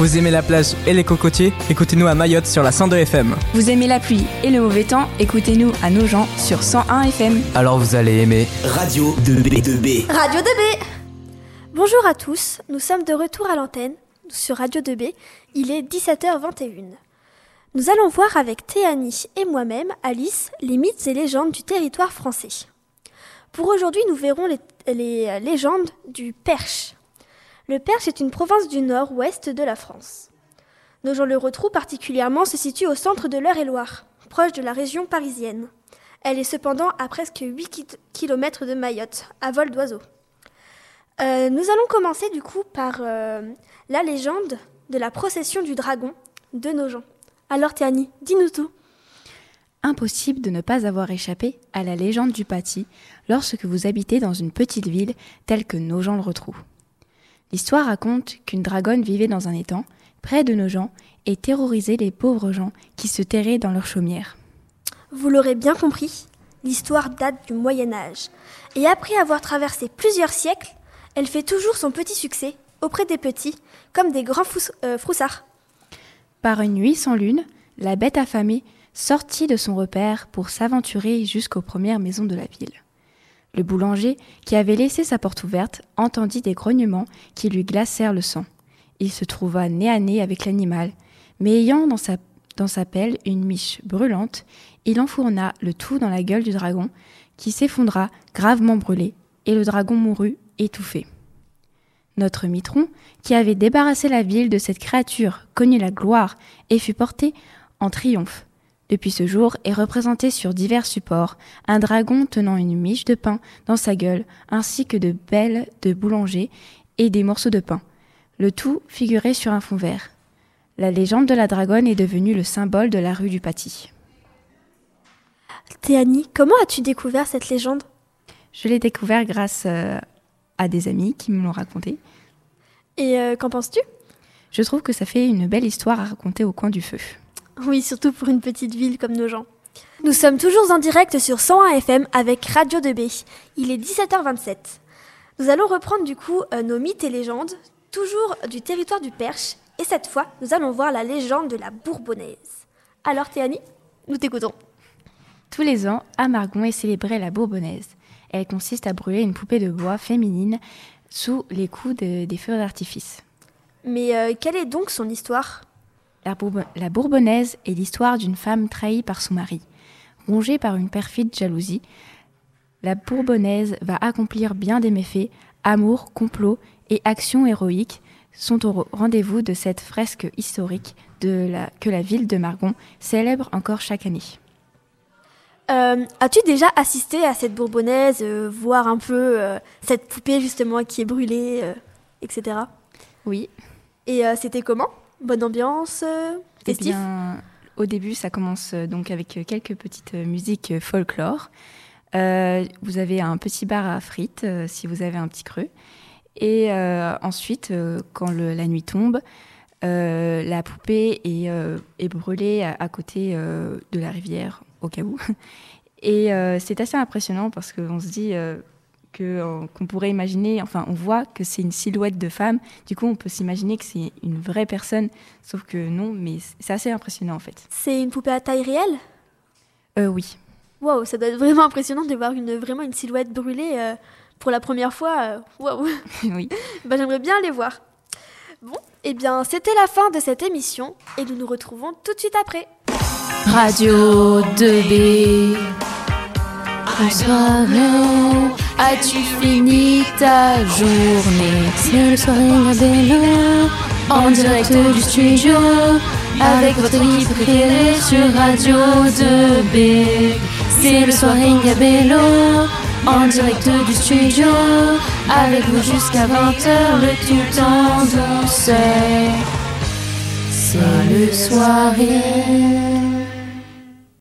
Vous aimez la plage et les cocotiers? Écoutez-nous à Mayotte sur la 102 FM. Vous aimez la pluie et le mauvais temps? Écoutez-nous à Nogent sur 101 FM. Alors vous allez aimer Radio 2B. Radio 2B. Bonjour à tous, nous sommes de retour à l'antenne sur Radio 2B. Il est 17h21. Nous allons voir avec Théani et moi-même, Alice, les mythes et légendes du territoire français. Pour aujourd'hui, nous verrons les légendes du Perche. Le Perche est une province du nord-ouest de la France. Nogent-le-Rotrou particulièrement se situe au centre de l'Eure-et-Loir, proche de la région parisienne. Elle est cependant à presque 8 km de Mayotte, à vol d'oiseau. Nous allons commencer du coup par la légende de la procession du dragon de Nogent. Alors Théani, dis-nous tout. Impossible de ne pas avoir échappé à la légende du Paty lorsque vous habitez dans une petite ville telle que Nogent-le-Rotrou. L'histoire raconte qu'une dragonne vivait dans un étang, près de Nogent, et terrorisait les pauvres gens qui se terraient dans leurs chaumières. Vous l'aurez bien compris, l'histoire date du Moyen-Âge. Et après avoir traversé plusieurs siècles, elle fait toujours son petit succès auprès des petits, comme des grands froussards. Par une nuit sans lune, la bête affamée sortit de son repère pour s'aventurer jusqu'aux premières maisons de la ville. Le boulanger, qui avait laissé sa porte ouverte, entendit des grognements qui lui glacèrent le sang. Il se trouva nez à nez avec l'animal, mais ayant dans sa pelle une miche brûlante, il enfourna le tout dans la gueule du dragon, qui s'effondra gravement brûlé, et le dragon mourut étouffé. Notre mitron, qui avait débarrassé la ville de cette créature, connut la gloire et fut porté en triomphe. Depuis ce jour est représenté sur divers supports un dragon tenant une miche de pain dans sa gueule, ainsi que de belles de boulanger et des morceaux de pain. Le tout figuré sur un fond vert. La légende de la dragonne est devenue le symbole de la rue du Paty. Théani, comment as-tu découvert cette légende ? Je l'ai découverte grâce à des amis qui me l'ont raconté. Et qu'en penses-tu ? Je trouve que ça fait une belle histoire à raconter au coin du feu. Oui, surtout pour une petite ville comme Nogent. Nous sommes toujours en direct sur 101 FM avec Radio 2B. Il est 17h27. Nous allons reprendre du coup nos mythes et légendes, toujours du territoire du Perche. Et cette fois, nous allons voir la légende de la Bourbonnaise. Alors Théani, nous t'écoutons. Tous les ans, à Margon est célébrée la Bourbonnaise. Elle consiste à brûler une poupée de bois féminine sous les coups des feux d'artifice. Mais quelle est donc son histoire ? La Bourbonnaise est l'histoire d'une femme trahie par son mari. Rongée par une perfide jalousie, la Bourbonnaise va accomplir bien des méfaits. Amour, complot et actions héroïques sont au rendez-vous de cette fresque historique que la ville de Margon célèbre encore chaque année. As-tu déjà assisté à cette Bourbonnaise, voir un peu cette poupée justement qui est brûlée, etc. Oui. Et c'était comment ? Bonne ambiance, festif ? Eh bien, au début, ça commence donc avec quelques petites musiques folklore. Vous avez un petit bar à frites, si vous avez un petit creux. Et ensuite, quand la nuit tombe, la poupée est brûlée à côté de la rivière. Au cas où. Et c'est assez impressionnant parce qu'on se dit qu'on pourrait imaginer, enfin on voit que c'est une silhouette de femme, du coup on peut s'imaginer que c'est une vraie personne, sauf que non, mais c'est assez impressionnant en fait. C'est une poupée à taille réelle ? Oui. Waouh, ça doit être vraiment impressionnant de voir vraiment une silhouette brûlée pour la première fois, waouh. Oui. Bah, j'aimerais bien les voir. Bon, eh bien c'était la fin de cette émission et nous nous retrouvons tout de suite après. Radio 2B. Bonsoir, as-tu fini ta journée? C'est le Soirée Gabélo, en direct du studio, avec votre équipe préférée sur Radio 2B. C'est le Soirée Gabélo, en direct du studio, avec vous jusqu'à 20h, le tout en douceur. C'est le Soirée